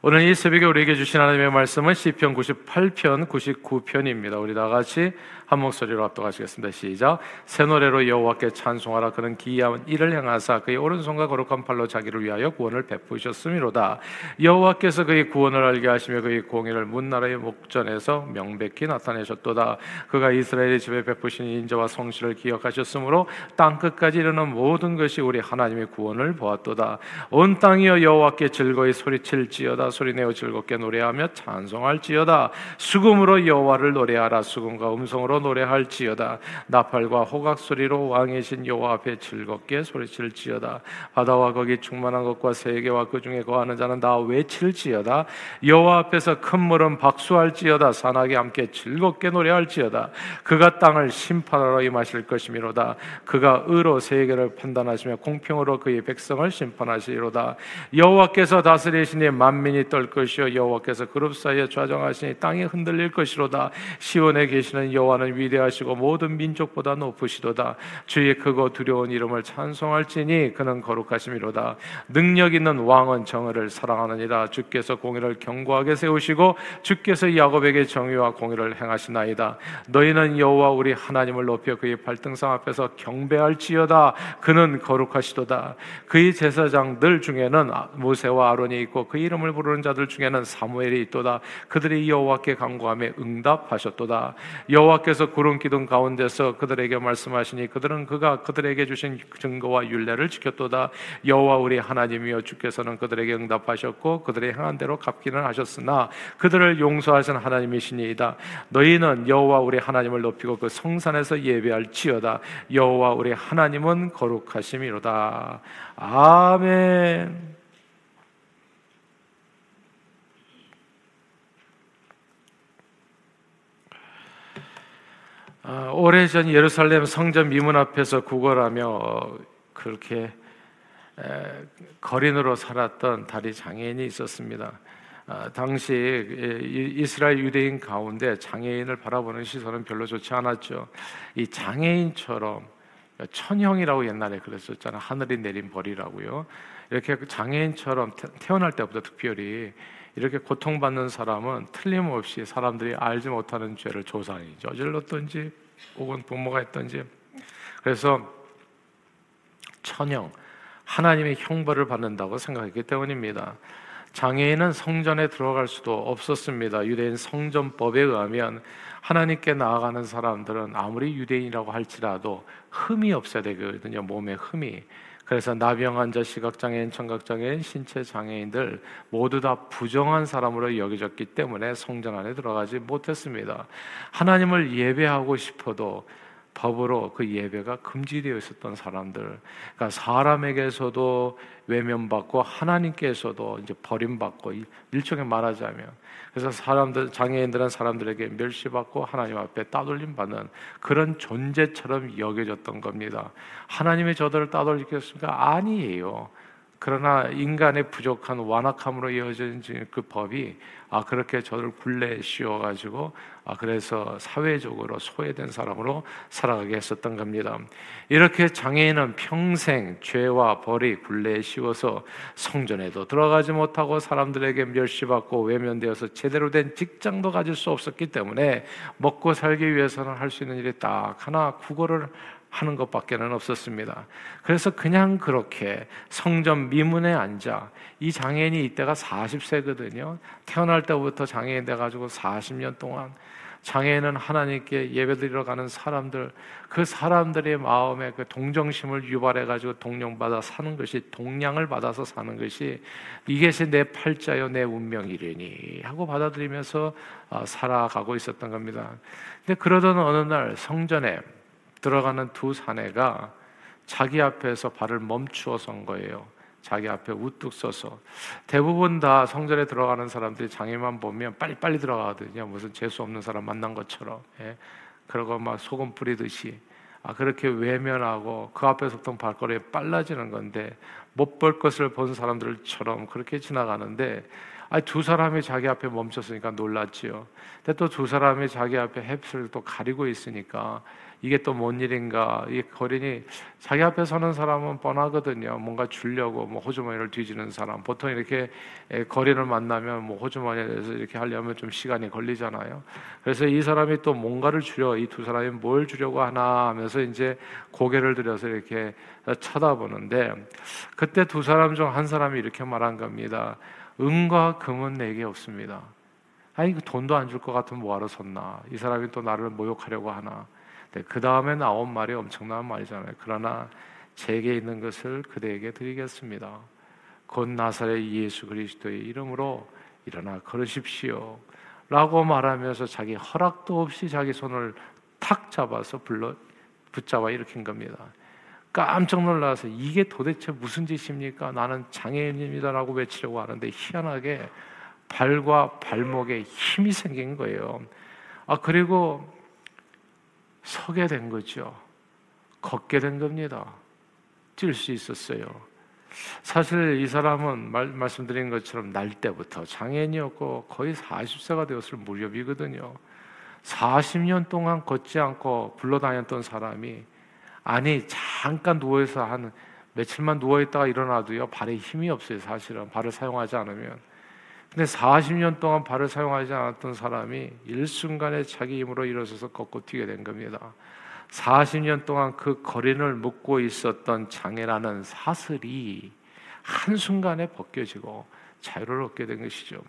오늘 이 새벽에 우리에게 주신 하나님의 말씀은 시편 98편, 99편입니다. 우리 다 같이 한 목소리로 합독하시겠습니다. 시작. 새 노래로 여호와께 찬송하라. 그는 기이한 일을 행하사 그의 오른손과 거룩한 팔로 자기를 위하여 구원을 베푸셨음이로다. 여호와께서 그의 구원을 알게 하시며 그의 공의를 문나라의 목전에서 명백히 나타내셨도다. 그가 이스라엘의 집에 베푸신 인자와 성실을 기억하셨으므로 땅 끝까지 이르는 모든 것이 우리 하나님의 구원을 보았도다. 온 땅이여 여호와께 즐거이 소리칠지어다. 소리내어 즐겁게 노래하며 찬송할지어다. 수금으로 여호와를 노래하라. 수금과 음성으로 노래할지어다. 나팔과 호각 소리로 왕이신 여호와 앞에 즐겁게 소리칠지어다. 바다와 거기 충만한 것과 세계와 그 중에 거하는 자는 다 외칠지어다. 여호와 앞에서 큰 물은 박수할지어다. 산악이 함께 즐겁게 노래할지어다. 그가 땅을 심판하러 임하실 것이미로다. 그가 의로 세계를 판단하시며 공평으로 그의 백성을 심판하시리로다. 여호와께서 다스리시니 만민이 떨 것이요 여호와께서 그룹 사이에 좌정하시니 땅이 흔들릴 것이로다. 시온에 계시는 여호와는 위대하시고 모든 민족보다 높으시도다. 주의 크고 두려운 이름을 찬송할지니 그는 거룩하심이로다. 능력 있는 왕은 정의를 사랑하느니라. 주께서 공의를 견고하게 세우시고 주께서 야곱에게 정의와 공의를 행하시나이다. 너희는 여호와 우리 하나님을 높여 그의 발등상 앞에서 경배할지어다. 그는 거룩하시도다. 그의 제사장들 중에는 모세와 아론이 있고 그 이름을 부르는 자들 중에는 사무엘이 있도다. 그들이 여호와께 간구하며 응답하셨도다. 여호와께서 구름 기둥 가운데서 그들에게 말씀하시니 그들은 그가 그들에게 주신 증거와 율례를 지켰도다. 여호와 우리 하나님이여 주께서는 그들에게 응답하셨고 그들의 행한 대로 갚기는 하셨으나 그들을 용서하신 하나님이시니이다. 너희는 여호와 우리 하나님을 높이고 그 성산에서 예배할지어다. 여호와 우리 하나님은 거룩하심이로다. 아멘. 오래전 예루살렘 성전 미문 앞에서 구걸하며 그렇게 거린으로 살았던 다리 장애인이 있었습니다. 당시 이스라엘 유대인 가운데 장애인을 바라보는 시선은 별로 좋지 않았죠. 이 장애인처럼 천형이라고 옛날에 그랬었잖아요. 하늘이 내린 벌이라고요. 이렇게 장애인처럼 태어날 때부터 특별히 이렇게 고통받는 사람은 틀림없이 사람들이 알지 못하는 죄를 조상이 저질렀던지 혹은 부모가 했던지, 그래서 천형, 하나님의 형벌을 받는다고 생각했기 때문입니다. 장애인은 성전에 들어갈 수도 없었습니다. 유대인 성전법에 의하면 하나님께 나아가는 사람들은 아무리 유대인이라고 할지라도 흠이 없어야 되거든요. 몸에 흠이. 그래서 나병 환자, 시각장애인, 청각장애인, 신체장애인들 모두 다 부정한 사람으로 여겨졌기 때문에 성전 안에 들어가지 못했습니다. 하나님을 예배하고 싶어도 법으로 그 예배가 금지되어 있었던 사람들, 그러니까 사람에게서도 외면받고 하나님께서도 이제 버림받고, 일종의 말하자면, 그래서 사람들, 장애인들은 사람들에게 멸시받고 하나님 앞에 따돌림받는 그런 존재처럼 여겨졌던 겁니다. 하나님이 저들을 따돌리겠습니까? 아니에요. 그러나 인간의 부족한 완악함으로 이어진 그 법이 그렇게 저를 굴레에 씌워가지고 그래서 사회적으로 소외된 사람으로 살아가게 했었던 겁니다. 이렇게 장애인은 평생 죄와 벌이 굴레에 씌워서 성전에도 들어가지 못하고 사람들에게 멸시받고 외면되어서 제대로 된 직장도 가질 수 없었기 때문에 먹고 살기 위해서는 할 수 있는 일이 딱 하나, 구걸을 하는 것밖에는 없었습니다. 그래서 그냥 그렇게 성전 미문에 앉아, 이 장애인이 이때가 40세거든요. 태어날 때부터 장애인 돼가지고 40년 동안 장애인은 하나님께 예배드리러 가는 사람들, 그 사람들의 마음에 그 동정심을 유발해가지고 동령받아 사는 것이, 동량을 받아서 사는 것이 이것이 내 팔자요 내 운명이래니 하고 받아들이면서 살아가고 있었던 겁니다. 근데 그러던 어느 날 성전에 들어가는 두 사내가 자기 앞에서 발을 멈추어 선 거예요. 자기 앞에 우뚝 서서. 대부분 다 성전에 들어가는 사람들이 장애만 보면 빨리빨리 들어가거든요. 무슨 재수 없는 사람 만난 것처럼. 예. 그러고 막 소금 뿌리듯이 그렇게 외면하고 그 앞에서부터 발걸음이 빨라지는 건데, 못 볼 것을 본 사람들처럼 그렇게 지나가는데, 두 사람이 자기 앞에 멈췄으니까 놀랐지요. 근데 또 두 사람이 자기 앞에 햅스를 또 가리고 있으니까 이게 또 뭔 일인가. 이 거린이 자기 앞에 서는 사람은 뻔하거든요. 뭔가 주려고 뭐 호주머니를 뒤지는 사람, 보통 이렇게 거린을 만나면 뭐 호주머니에서 이렇게 하려면 좀 시간이 걸리잖아요. 그래서 이 사람이 또 뭔가를 주려, 이 두 사람이 뭘 주려고 하나 하면서 이제 고개를 들여서 이렇게 쳐다보는데, 그때 두 사람 중 한 사람이 이렇게 말한 겁니다. 은과 금은 내게 없습니다. 아니, 돈도 안 줄 것 같으면 뭐하러 섰나? 이 사람이 또 나를 모욕하려고 하나? 그 다음에 나온 말이 엄청난 말이잖아요. 그러나 제게 있는 것을 그대에게 드리겠습니다. 곧 나사렛 예수 그리스도의 이름으로 일어나 걸으십시오 라고 말하면서 자기 허락도 없이 자기 손을 탁 잡아서 붙잡아 일으킨 겁니다. 깜짝 놀라서 이게 도대체 무슨 짓입니까? 나는 장애인입니다 라고 외치려고 하는데 희한하게 발과 발목에 힘이 생긴 거예요. 그리고 서게 된 거죠. 걷게 된 겁니다. 뛸 수 있었어요. 사실 이 사람은 말씀드린 것처럼 날 때부터 장애인이었고 거의 40세가 되었을 무렵이거든요. 40년 동안 걷지 않고 굴러다녔던 사람이, 아니 잠깐 누워서 한 며칠만 누워있다가 일어나도요 발에 힘이 없어요. 사실은 발을 사용하지 않으면. 근데 40년 동안 발을 사용하지 않았던 사람이 일순간에 자기 힘으로 일어서서 걷고 뛰게 된 겁니다. 40년 동안 그 거린을 묶고 있었던 장애라는 사슬이 한순간에 벗겨지고 자유를 얻게 된 것이죠.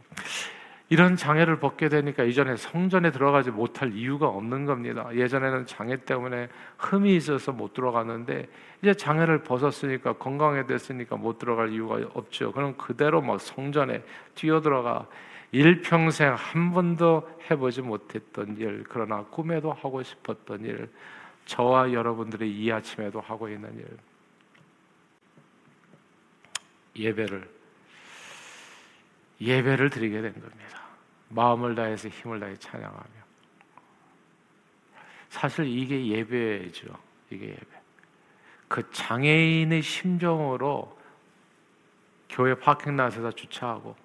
이런 장애를 벗게 되니까 이전에 성전에 들어가지 못할 이유가 없는 겁니다. 예전에는 장애 때문에 흠이 있어서 못 들어갔는데 이제 장애를 벗었으니까, 건강에 됐으니까 못 들어갈 이유가 없죠. 그럼 그대로 막 성전에 뛰어들어가 일평생 한 번도 해보지 못했던 일, 그러나 꿈에도 하고 싶었던 일, 저와 여러분들이 이 아침에도 하고 있는 일, 예배를 드리게 된 겁니다. 마음을 다해서 힘을 다해 찬양하며. 사실 이게 예배죠. 이게 예배. 그 장애인의 심정으로 교회 파킹라스에다 주차하고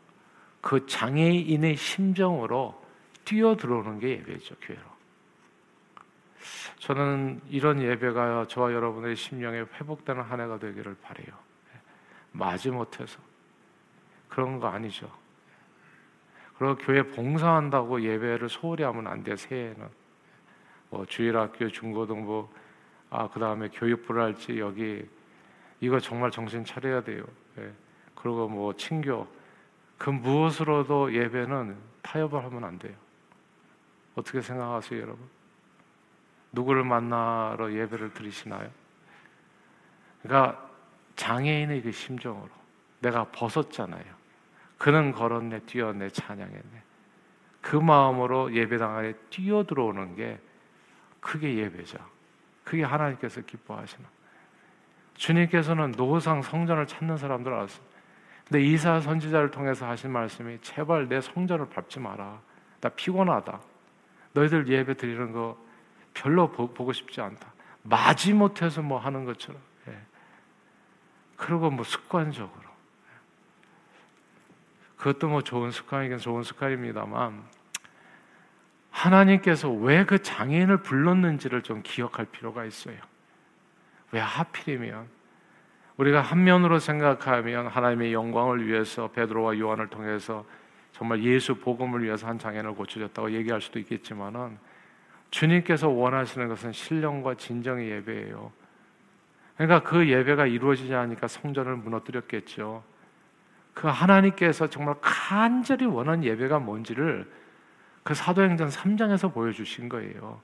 그 장애인의 심정으로 뛰어들어오는 게 예배죠. 교회로. 저는 이런 예배가 저와 여러분의 심령에 회복되는 한 해가 되기를 바라요. 마지못해서. 그런 거 아니죠. 그리고 교회 봉사한다고 예배를 소홀히 하면 안 돼요. 새해에는 뭐 주일학교, 중고등부, 그 다음에 교육부를 할지, 여기 이거 정말 정신 차려야 돼요. 예. 그리고 뭐 친교, 그 무엇으로도 예배는 타협을 하면 안 돼요. 어떻게 생각하세요, 여러분? 누구를 만나러 예배를 드리시나요? 그러니까 장애인의 그 심정으로 내가 벗었잖아요. 그는 걸었네, 뛰었네, 찬양했네. 그 마음으로 예배당 안에 뛰어들어오는 게, 그게 예배죠. 그게 하나님께서 기뻐하시는. 주님께서는 노상 성전을 찾는 사람들 알았어요. 근데 이사야 선지자를 통해서 하신 말씀이, 제발 내 성전을 밟지 마라. 나 피곤하다. 너희들 예배 드리는 거 별로 보고 싶지 않다. 마지못해서 뭐 하는 것처럼. 예. 그리고 뭐 습관적으로. 그것도 뭐 좋은 습관이긴 좋은 습관입니다만, 하나님께서 왜 그 장애인을 불렀는지를 좀 기억할 필요가 있어요. 왜 하필이면? 우리가 한 면으로 생각하면 하나님의 영광을 위해서 베드로와 요한을 통해서 정말 예수 복음을 위해서 한 장애인을 고쳐줬다고 얘기할 수도 있겠지만은, 주님께서 원하시는 것은 신령과 진정의 예배예요. 그러니까 그 예배가 이루어지지 않으니까 성전을 무너뜨렸겠죠. 그 하나님께서 정말 간절히 원하는 예배가 뭔지를 그 사도행전 3장에서 보여주신 거예요.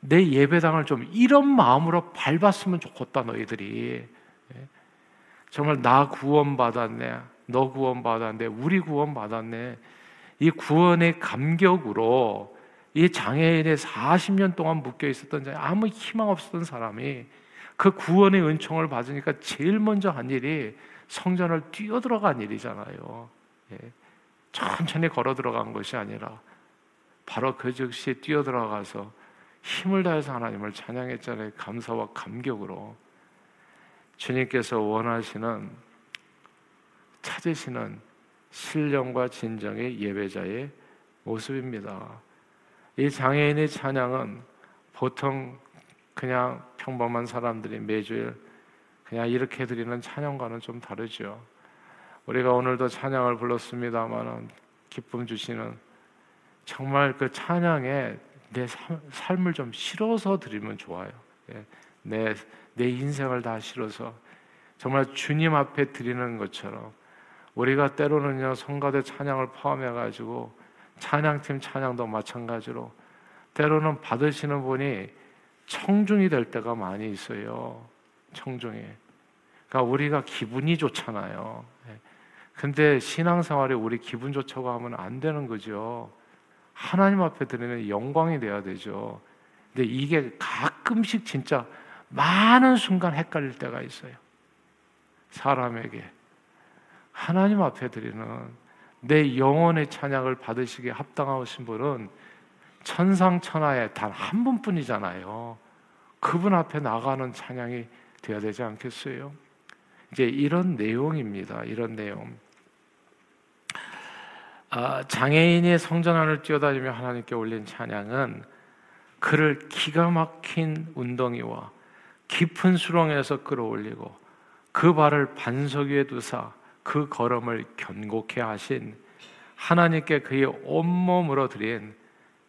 내 예배당을 좀 이런 마음으로 밟았으면 좋겠다, 너희들이. 정말 나 구원 받았네, 너 구원 받았네, 우리 구원 받았네. 이 구원의 감격으로 이 장애인의 40년 동안 묶여 있었던 자에 아무 희망 없었던 사람이 그 구원의 은총을 받으니까 제일 먼저 한 일이 성전을 뛰어들어간 일이잖아요. 예. 천천히 걸어 들어간 것이 아니라 바로 그 즉시 뛰어들어가서 힘을 다해서 하나님을 찬양했잖아요. 감사와 감격으로. 주님께서 원하시는, 찾으시는 신령과 진정의 예배자의 모습입니다. 이 장애인의 찬양은 보통 그냥 평범한 사람들이 매주일 그냥 이렇게 드리는 찬양과는 좀 다르죠. 우리가 오늘도 찬양을 불렀습니다만 기쁨 주시는 정말 그 찬양에 내 삶을 좀 실어서 드리면 좋아요. 내 인생을 다 실어서 정말 주님 앞에 드리는 것처럼 우리가 때로는요 성가대 찬양을 포함해가지고 찬양팀 찬양도 마찬가지로 때로는 받으시는 분이 청중이 될 때가 많이 있어요. 청중이. 그러니까 우리가 기분이 좋잖아요. 근데 신앙생활에 우리 기분 좋다고 하면 안 되는 거죠. 하나님 앞에 드리는 영광이 돼야 되죠. 근데 이게 가끔씩 진짜 많은 순간 헷갈릴 때가 있어요. 사람에게 하나님 앞에 드리는 내 영혼의 찬양을 받으시기에 합당하신 분은 천상천하에 단 한 분뿐이잖아요. 그분 앞에 나가는 찬양이 돼야 되지 않겠어요? 이제 이런 내용입니다. 이런 내용. 장애인이 성전 안을 뛰어다니며 하나님께 올린 찬양은 그를 기가 막힌 운동이와 깊은 수렁에서 끌어올리고 그 발을 반석 위에 두사 그 걸음을 견고케 하신 하나님께 그의 온몸으로 드린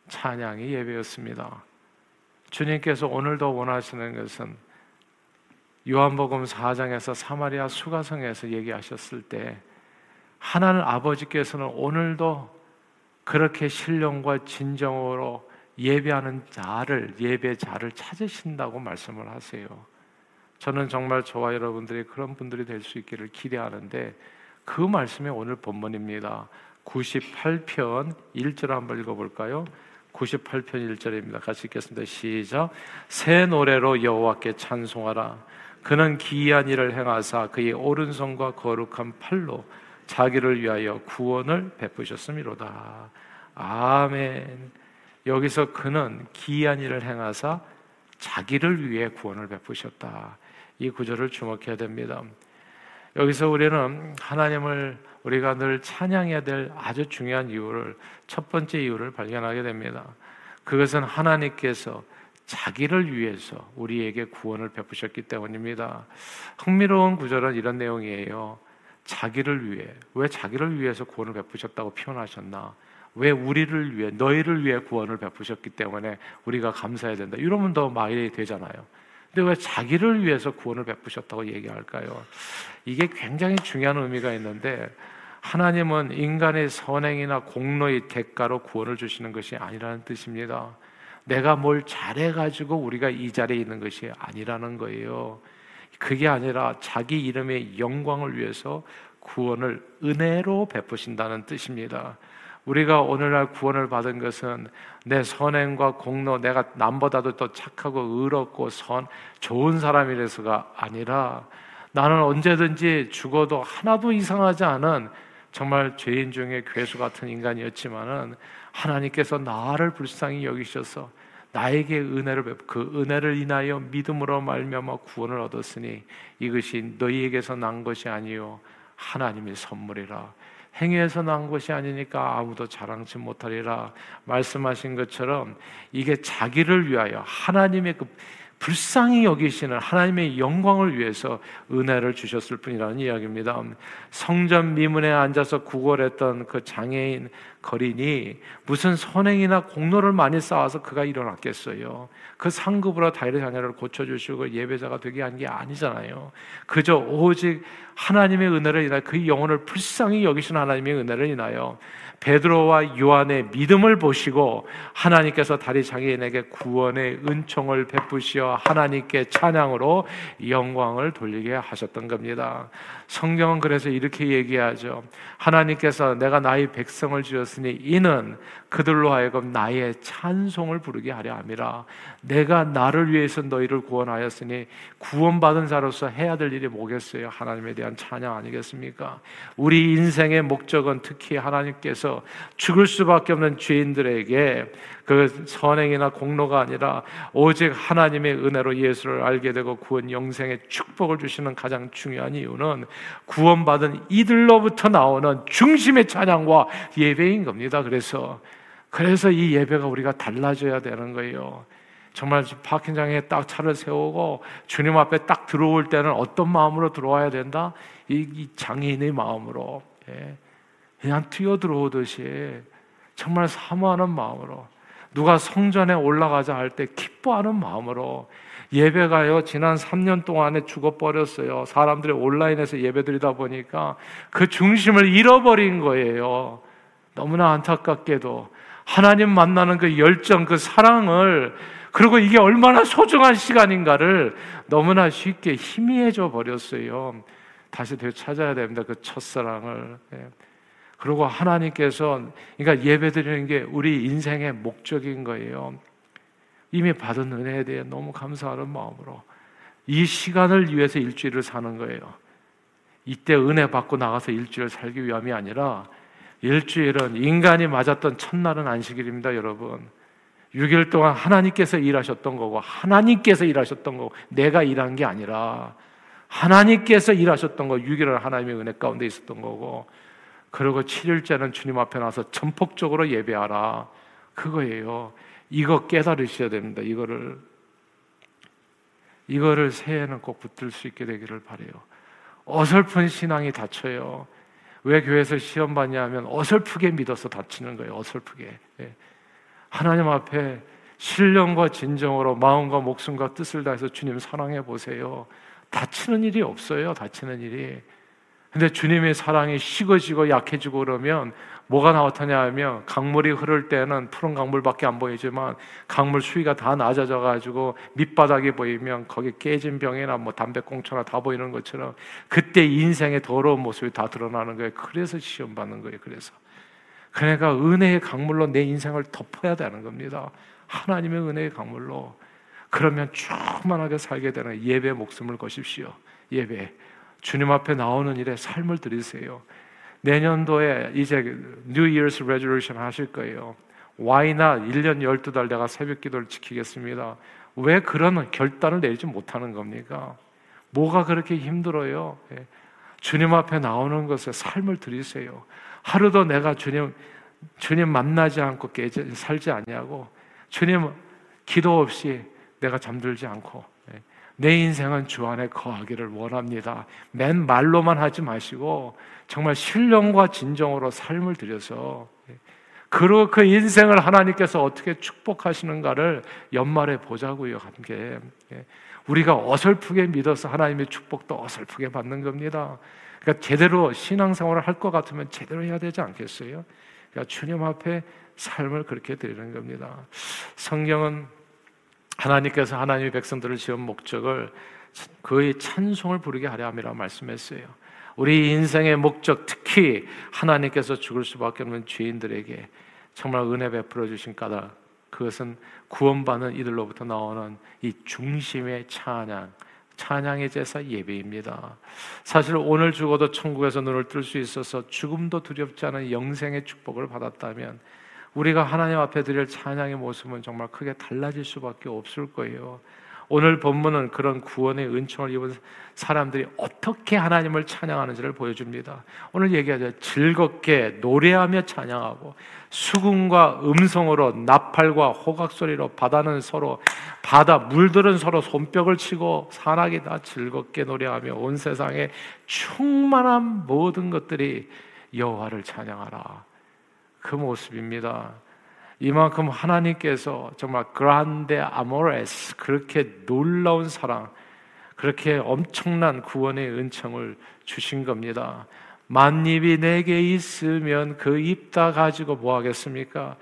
찬양이 예배였습니다. 주님께서 오늘도 원하시는 것은 요한복음 4장에서 사마리아 수가성에서 얘기하셨을 때 하나님 아버지께서는 오늘도 그렇게 신령과 진정으로 예배하는 자를 예배자를 찾으신다고 말씀을 하세요. 저는 정말 저와 여러분들이 그런 분들이 될 수 있기를 기대하는데 그 말씀이 오늘 본문입니다. 98편 1절 한번 읽어볼까요? 98편 1절입니다. 같이 읽겠습니다. 시작. 새 노래로 여호와께 찬송하라. 그는 기이한 일을 행하사 그의 오른손과 거룩한 팔로 자기를 위하여 구원을 베푸셨음이로다. 아멘. 여기서 그는 기이한 일을 행하사 자기를 위해 구원을 베푸셨다. 이 구절을 주목해야 됩니다. 여기서 우리는 하나님을 우리가 늘 찬양해야 될 아주 중요한 이유를 첫 번째 이유를 발견하게 됩니다. 그것은 하나님께서 자기를 위해서 우리에게 구원을 베푸셨기 때문입니다. 흥미로운 구절은 이런 내용이에요. 자기를 위해. 왜 자기를 위해서 구원을 베푸셨다고 표현하셨나? 왜 우리를 위해, 너희를 위해 구원을 베푸셨기 때문에 우리가 감사해야 된다. 이러면 더 말이 되잖아요. 근데 왜 자기를 위해서 구원을 베푸셨다고 얘기할까요? 이게 굉장히 중요한 의미가 있는데 하나님은 인간의 선행이나 공로의 대가로 구원을 주시는 것이 아니라는 뜻입니다. 내가 뭘 잘해가지고 우리가 이 자리에 있는 것이 아니라는 거예요. 그게 아니라 자기 이름의 영광을 위해서 구원을 은혜로 베푸신다는 뜻입니다. 우리가 오늘날 구원을 받은 것은 내 선행과 공로, 내가 남보다도 더 착하고 의롭고 좋은 사람이라서가 아니라 나는 언제든지 죽어도 하나도 이상하지 않은 정말 죄인 중에 괴수 같은 인간이었지만은 하나님께서 나를 불쌍히 여기셔서 나에게 은혜를 베푸고 그 은혜를 인하여 믿음으로 말미암아 구원을 얻었으니 이것이 너희에게서 난 것이 아니요 하나님의 선물이라. 행위에서 난 것이 아니니까 아무도 자랑치 못하리라 말씀하신 것처럼 이게 자기를 위하여 하나님의 그 불쌍히 여기시는 하나님의 영광을 위해서 은혜를 주셨을 뿐이라는 이야기입니다. 성전 미문에 앉아서 구걸했던 그 장애인 거린이 무슨 선행이나 공로를 많이 쌓아서 그가 일어났겠어요? 그 상급으로 다윗의 자녀를 고쳐주시고 예배자가 되게 한 게 아니잖아요. 그저 오직 하나님의 은혜를 인하여 그 영혼을 불쌍히 여기신 하나님의 은혜를 인하여 베드로와 요한의 믿음을 보시고 하나님께서 다리 장애인에게 구원의 은총을 베푸시어 하나님께 찬양으로 영광을 돌리게 하셨던 겁니다. 성경은 그래서 이렇게 얘기하죠. 하나님께서 내가 나의 백성을 지었으니 이는 그들로 하여금 나의 찬송을 부르게 하려 함이라. 내가 나를 위해서 너희를 구원하였으니 구원받은 자로서 해야 될 일이 뭐겠어요? 하나님에 대한 찬양 아니겠습니까? 우리 인생의 목적은 특히 하나님께서 죽을 수밖에 없는 죄인들에게 그 선행이나 공로가 아니라 오직 하나님의 은혜로 예수를 알게 되고 구원 영생의 축복을 주시는 가장 중요한 이유는 구원받은 이들로부터 나오는 중심의 찬양과 예배인 겁니다. 그래서 이 예배가 우리가 달라져야 되는 거예요. 정말 파킹장에 딱 차를 세우고 주님 앞에 딱 들어올 때는 어떤 마음으로 들어와야 된다? 이 장애인의 마음으로, 예, 그냥 뛰어들어오듯이 정말 사모하는 마음으로, 누가 성전에 올라가자 할 때 기뻐하는 마음으로. 예배가요, 지난 3년 동안에 죽어버렸어요. 사람들이 온라인에서 예배드리다 보니까 그 중심을 잃어버린 거예요. 너무나 안타깝게도 하나님 만나는 그 열정, 그 사랑을, 그리고 이게 얼마나 소중한 시간인가를 너무나 쉽게 희미해져 버렸어요. 다시 되찾아야 됩니다, 그 첫사랑을. 그리고 하나님께서, 그러니까 예배드리는 게 우리 인생의 목적인 거예요. 이미 받은 은혜에 대해 너무 감사하는 마음으로 이 시간을 위해서 일주일을 사는 거예요. 이때 은혜 받고 나가서 일주일을 살기 위함이 아니라, 일주일은 인간이 맞았던 첫날은 안식일입니다, 여러분. 6일 동안 하나님께서 일하셨던 거고, 하나님께서 일하셨던 거고, 내가 일한 게 아니라 하나님께서 일하셨던 거, 6일은 하나님의 은혜 가운데 있었던 거고, 그리고 7일째는 주님 앞에 나서 전폭적으로 예배하라, 그거예요. 이거 깨달으셔야 됩니다. 이거를 새해에는 꼭 붙들 수 있게 되기를 바라요. 어설픈 신앙이 다쳐요. 왜 교회에서 시험 받냐 하면 어설프게 믿어서 다치는 거예요. 어설프게. 예. 하나님 앞에 신령과 진정으로 마음과 목숨과 뜻을 다해서 주님 사랑해 보세요. 다치는 일이 없어요, 다치는 일이. 근데 주님의 사랑이 식어지고 약해지고 그러면 뭐가 나왔냐 하면, 강물이 흐를 때는 푸른 강물밖에 안 보이지만 강물 수위가 다 낮아져가지고 밑바닥이 보이면 거기 깨진 병이나 뭐 담배꽁초나 다 보이는 것처럼 그때 인생의 더러운 모습이 다 드러나는 거예요. 그래서 시험 받는 거예요. 그러니까 은혜의 강물로 내 인생을 덮어야 되는 겁니다. 하나님의 은혜의 강물로. 그러면 충만하게 살게 되는, 예배 목숨을 거십시오. 예배, 주님 앞에 나오는 일에 삶을 드리세요. 내년도에 이제 New Year's Resolution 하실 거예요. 와이나 1년 12달 내가 새벽 기도를 지키겠습니다. 왜 그런 결단을 내리지 못하는 겁니까? 뭐가 그렇게 힘들어요? 주님 앞에 나오는 것에 삶을 드리세요. 하루도 내가 주님 만나지 않고 살지 않냐고, 주님 기도 없이 내가 잠들지 않고, 내 인생은 주 안에 거하기를 원합니다. 맨 말로만 하지 마시고 정말 신령과 진정으로 삶을 들여서, 그리고 그 인생을 하나님께서 어떻게 축복하시는가를 연말에 보자고요, 함께. 우리가 어설프게 믿어서 하나님의 축복도 어설프게 받는 겁니다. 그러니까 제대로 신앙생활을 할 것 같으면 제대로 해야 되지 않겠어요? 그러니까 주님 앞에 삶을 그렇게 드리는 겁니다. 성경은 하나님께서 하나님의 백성들을 지은 목적을 그의 찬송을 부르게 하려 함이라 말씀했어요. 우리 인생의 목적, 특히 하나님께서 죽을 수밖에 없는 죄인들에게 정말 은혜 베풀어 주신 까닭, 그것은 구원받는 이들로부터 나오는 이 중심의 찬양, 찬양의 제사 예배입니다. 사실 오늘 죽어도 천국에서 눈을 뜰 수 있어서 죽음도 두렵지 않은 영생의 축복을 받았다면 우리가 하나님 앞에 드릴 찬양의 모습은 정말 크게 달라질 수밖에 없을 거예요. 오늘 본문은 그런 구원의 은총을 입은 사람들이 어떻게 하나님을 찬양하는지를 보여줍니다. 오늘 얘기하죠. 즐겁게 노래하며 찬양하고, 수군과 음성으로, 나팔과 호각소리로, 물들은 서로 손뼉을 치고, 산악이 다 즐겁게 노래하며, 온 세상에 충만한 모든 것들이 여호와를 찬양하라, 그 모습입니다. 이만큼 하나님께서 정말 그란데 아모레스, 그렇게 놀라운 사랑, 그렇게 엄청난 구원의 은총을 주신 겁니다. 만입이 내게 있으면 그 입 다 가지고 뭐 하겠습니까?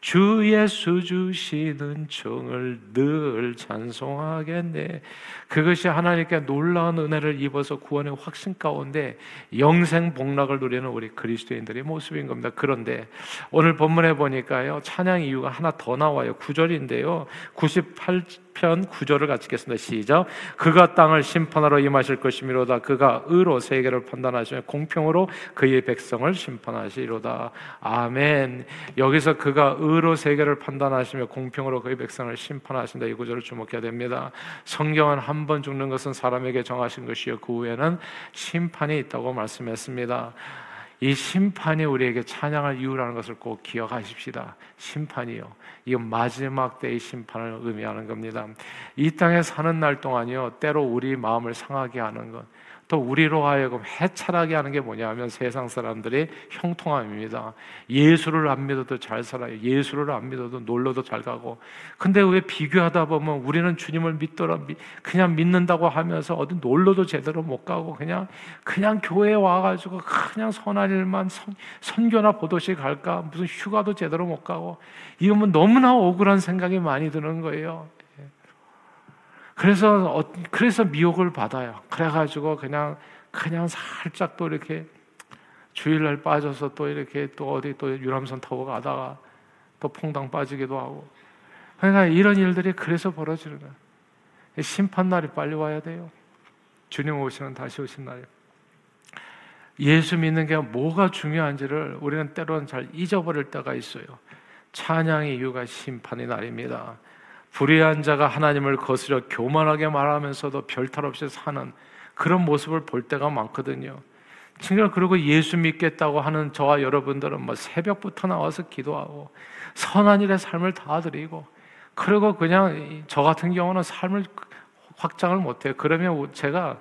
주 예수 주시는 은총을 늘 찬송하겠네. 그것이 하나님께 놀라운 은혜를 입어서 구원의 확신 가운데 영생 복락을 누리는 우리 그리스도인들의 모습인 겁니다. 그런데 오늘 본문에 보니까요, 찬양 이유가 하나 더 나와요. 9절인데요 98편 9절을 같이 읽겠습니다. 시작. 그가 땅을 심판하러 임하실 것이미로다. 그가 의로 세계를 판단하시며 공평으로 그의 백성을 심판하시리로다. 아멘. 여기서 그가 의로 세계를 판단하시며 공평으로 그의 백성을 심판하신다, 이 구절을 주목해야 됩니다. 성경은 한 번 죽는 것은 사람에게 정하신 것이요 그 후에는 심판이 있다고 말씀했습니다. 이 심판이 우리에게 찬양할 이유라는 것을 꼭 기억하십시다. 심판이요. 이건 마지막 때의 심판을 의미하는 겁니다. 이 땅에 사는 날 동안요, 때로 우리 마음을 상하게 하는 것, 또 우리로 하여금 해찰하게 하는 게 뭐냐 하면 세상 사람들의 형통함입니다. 예수를 안 믿어도 잘 살아요. 예수를 안 믿어도 놀러도 잘 가고. 근데 왜 비교하다 보면 우리는 주님을 그냥 믿는다고 하면서 어디 놀러도 제대로 못 가고 그냥 교회에 와가지고 그냥 선한 일만 선교나 보도시 갈까, 무슨 휴가도 제대로 못 가고. 이건 뭐 너무나 억울한 생각이 많이 드는 거예요. 그래서 미혹을 받아요. 그래가지고 그냥 살짝 또 이렇게 주일날 빠져서 또 이렇게 또 어디 또 유람선 타고 가다가 또 퐁당 빠지기도 하고. 그러니까 이런 일들이 그래서 벌어지는 거예요. 심판 날이 빨리 와야 돼요. 주님 오시는, 다시 오신 날이에요. 예수 믿는 게 뭐가 중요한지를 우리는 때로는 잘 잊어버릴 때가 있어요. 찬양의 이유가 심판의 날입니다. 불의한 자가 하나님을 거스려 교만하게 말하면서도 별탈 없이 사는 그런 모습을 볼 때가 많거든요. 친구들, 그리고 예수 믿겠다고 하는 저와 여러분들은 뭐 새벽부터 나와서 기도하고 선한 일에 삶을 다 드리고, 그리고 그냥 저 같은 경우는 삶을 확장을 못해요. 그러면 제가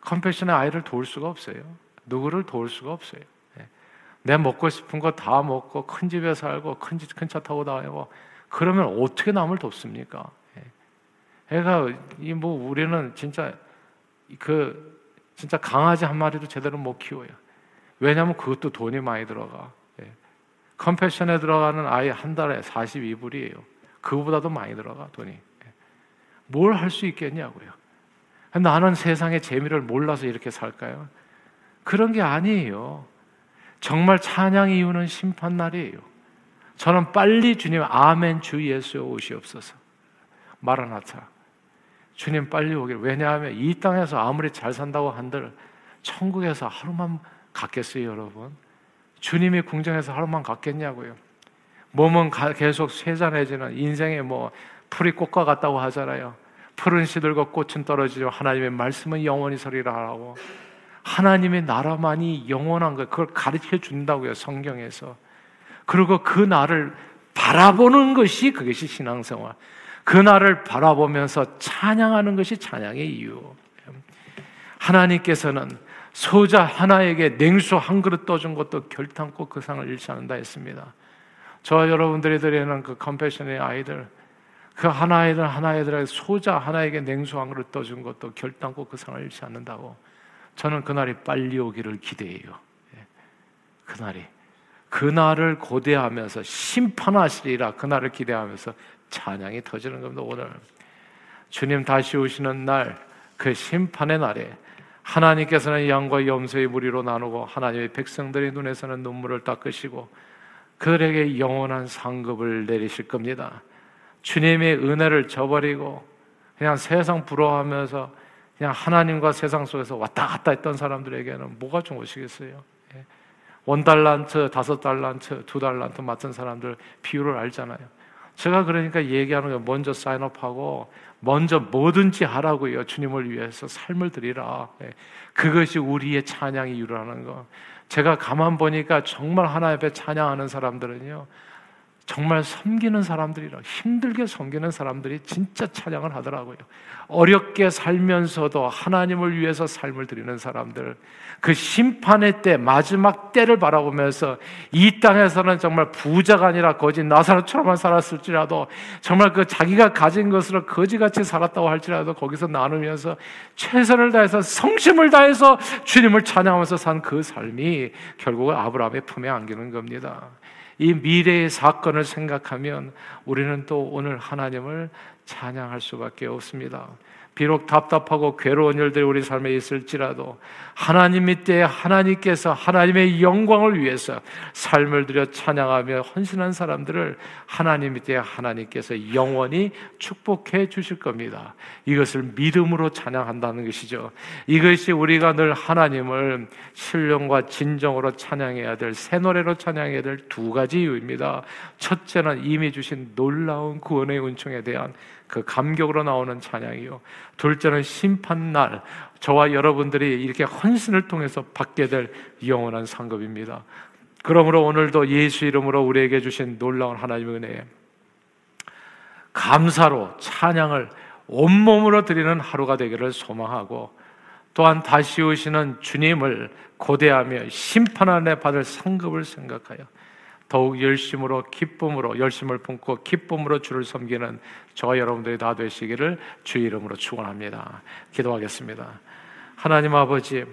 컴패션의 아이를 도울 수가 없어요. 누구를 도울 수가 없어요. 내 먹고 싶은 거 다 먹고 큰 집에 살고 큰 차 타고 다니고, 그러면 어떻게 남을 돕습니까? 그러니까 뭐 우리는 진짜 강아지 한 마리도 제대로 못 키워요. 왜냐하면 그것도 돈이 많이 들어가. 컴패션에 들어가는 아이 한 달에 42불이에요. 그거보다도 많이 들어가 돈이. 뭘 할 수 있겠냐고요. 나는 세상의 재미를 몰라서 이렇게 살까요? 그런 게 아니에요. 정말 찬양의 이유는 심판 날이에요. 저는 빨리 주님, 아멘, 주 예수여 오시옵소서, 마라나타, 주님 빨리 오길. 왜냐하면 이 땅에서 아무리 잘 산다고 한들 천국에서 하루만 갔겠어요? 여러분, 주님이 궁정에서 하루만 갔겠냐고요. 몸은 계속 쇠잔해지는 인생의 뭐 풀이 꽃과 같다고 하잖아요. 풀은 시들고 꽃은 떨어지죠. 하나님의 말씀은 영원히 서리라 하라고. 하나님의 나라만이 영원한 거예요. 그걸 가르쳐 준다고요, 성경에서. 그리고 그 날을 바라보는 것이, 그것이 신앙생활. 그 날을 바라보면서 찬양하는 것이 찬양의 이유. 하나님께서는 소자 하나에게 냉수 한 그릇 떠준 것도 결탄코 그 상을 잃지 않는다 했습니다. 저와 여러분들이 드리는 그 컴패션의 아이들, 그 하나 아이들에게 소자 하나에게 냉수 한 그릇 떠준 것도 결탄코 그 상을 잃지 않는다고. 저는 그날이 빨리 오기를 기대해요. 그날이. 그날을 고대하면서 심판하시리라, 그날을 기대하면서 찬양이 터지는 겁니다. 오늘 주님 다시 오시는 날, 그 심판의 날에 하나님께서는 양과 염소의 무리로 나누고 하나님의 백성들의 눈에서는 눈물을 닦으시고 그들에게 영원한 상급을 내리실 겁니다. 주님의 은혜를 저버리고 그냥 세상 부러워하면서 그냥 하나님과 세상 속에서 왔다 갔다 했던 사람들에게는 뭐가 좋으시겠어요? 1달란트, 5달란트, 2달란트 맡은 사람들 비율을 알잖아요. 제가 그러니까 얘기하는 거, 먼저 사인업하고 먼저 뭐든지 하라고요. 주님을 위해서 삶을 드리라. 그것이 우리의 찬양의 이유라는 거. 제가 가만 보니까 정말 하나님 앞에 찬양하는 사람들은요, 정말 섬기는 사람들이라, 힘들게 섬기는 사람들이 진짜 찬양을 하더라고요. 어렵게 살면서도 하나님을 위해서 삶을 드리는 사람들, 그 심판의 때, 마지막 때를 바라보면서 이 땅에서는 정말 부자가 아니라 거지 나사로처럼 살았을지라도, 정말 그 자기가 가진 것으로 거지같이 살았다고 할지라도 거기서 나누면서 최선을 다해서, 성심을 다해서 주님을 찬양하면서 산 그 삶이 결국은 아브라함의 품에 안기는 겁니다. 이 미래의 사건을 생각하면 우리는 또 오늘 하나님을 찬양할 수밖에 없습니다. 비록 답답하고 괴로운 일들이 우리 삶에 있을지라도 하나님의 때에 하나님께서 하나님의 영광을 위해서 삶을 들여 찬양하며 헌신한 사람들을 하나님의 때에 하나님께서 영원히 축복해 주실 겁니다. 이것을 믿음으로 찬양한다는 것이죠. 이것이 우리가 늘 하나님을 신령과 진정으로 찬양해야 될, 새 노래로 찬양해야 될 두 가지 이유입니다. 첫째는 이미 주신 놀라운 구원의 은총에 대한 그 감격으로 나오는 찬양이요. 둘째는 심판날 저와 여러분들이 이렇게 헌신을 통해서 받게 될 영원한 상급입니다. 그러므로 오늘도 예수 이름으로 우리에게 주신 놀라운 하나님의 은혜에 감사로 찬양을 온몸으로 드리는 하루가 되기를 소망하고, 또한 다시 오시는 주님을 고대하며 심판 안에 받을 상급을 생각하여 더욱 열심으로 기쁨으로 열심을 품고 기쁨으로 주를 섬기는 저와 여러분들이 다 되시기를 주의 이름으로 축원합니다. 기도하겠습니다. 하나님 아버지,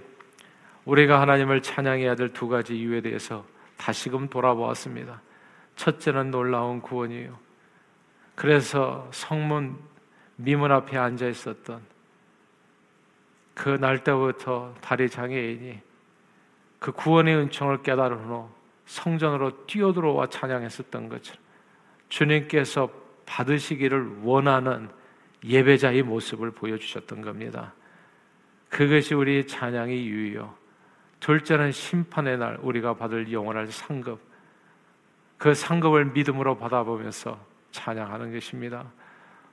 우리가 하나님을 찬양해야 될 두 가지 이유에 대해서 다시금 돌아보았습니다. 첫째는 놀라운 구원이요, 그래서 성문 미문 앞에 앉아 있었던 그 날 때부터 다리 장애인이 그 구원의 은총을 깨달은 후 성전으로 뛰어들어와 찬양했었던 것처럼 주님께서 받으시기를 원하는 예배자의 모습을 보여주셨던 겁니다. 그것이 우리의 찬양의 이유요, 둘째는 심판의 날 우리가 받을 영원한 상급, 그 상급을 믿음으로 받아보면서 찬양하는 것입니다.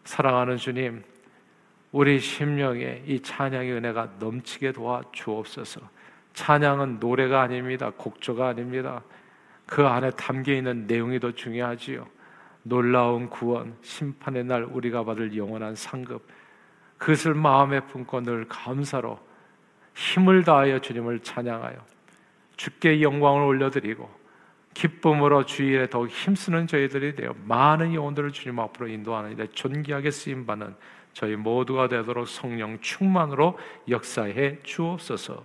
사랑하는 주님, 우리 심령에 이 찬양의 은혜가 넘치게 도와주옵소서. 찬양은 노래가 아닙니다. 곡조가 아닙니다. 그 안에 담겨있는 내용이 더 중요하지요. 놀라운 구원, 심판의 날 우리가 받을 영원한 상급, 그것을 마음에 품고 늘 감사로 힘을 다하여 주님을 찬양하여 주께 영광을 올려드리고 기쁨으로 주일에 더욱 힘쓰는 저희들이 되어 많은 영혼들을 주님 앞으로 인도하는 일에 존귀하게 쓰임받는 저희 모두가 되도록 성령 충만으로 역사해 주옵소서.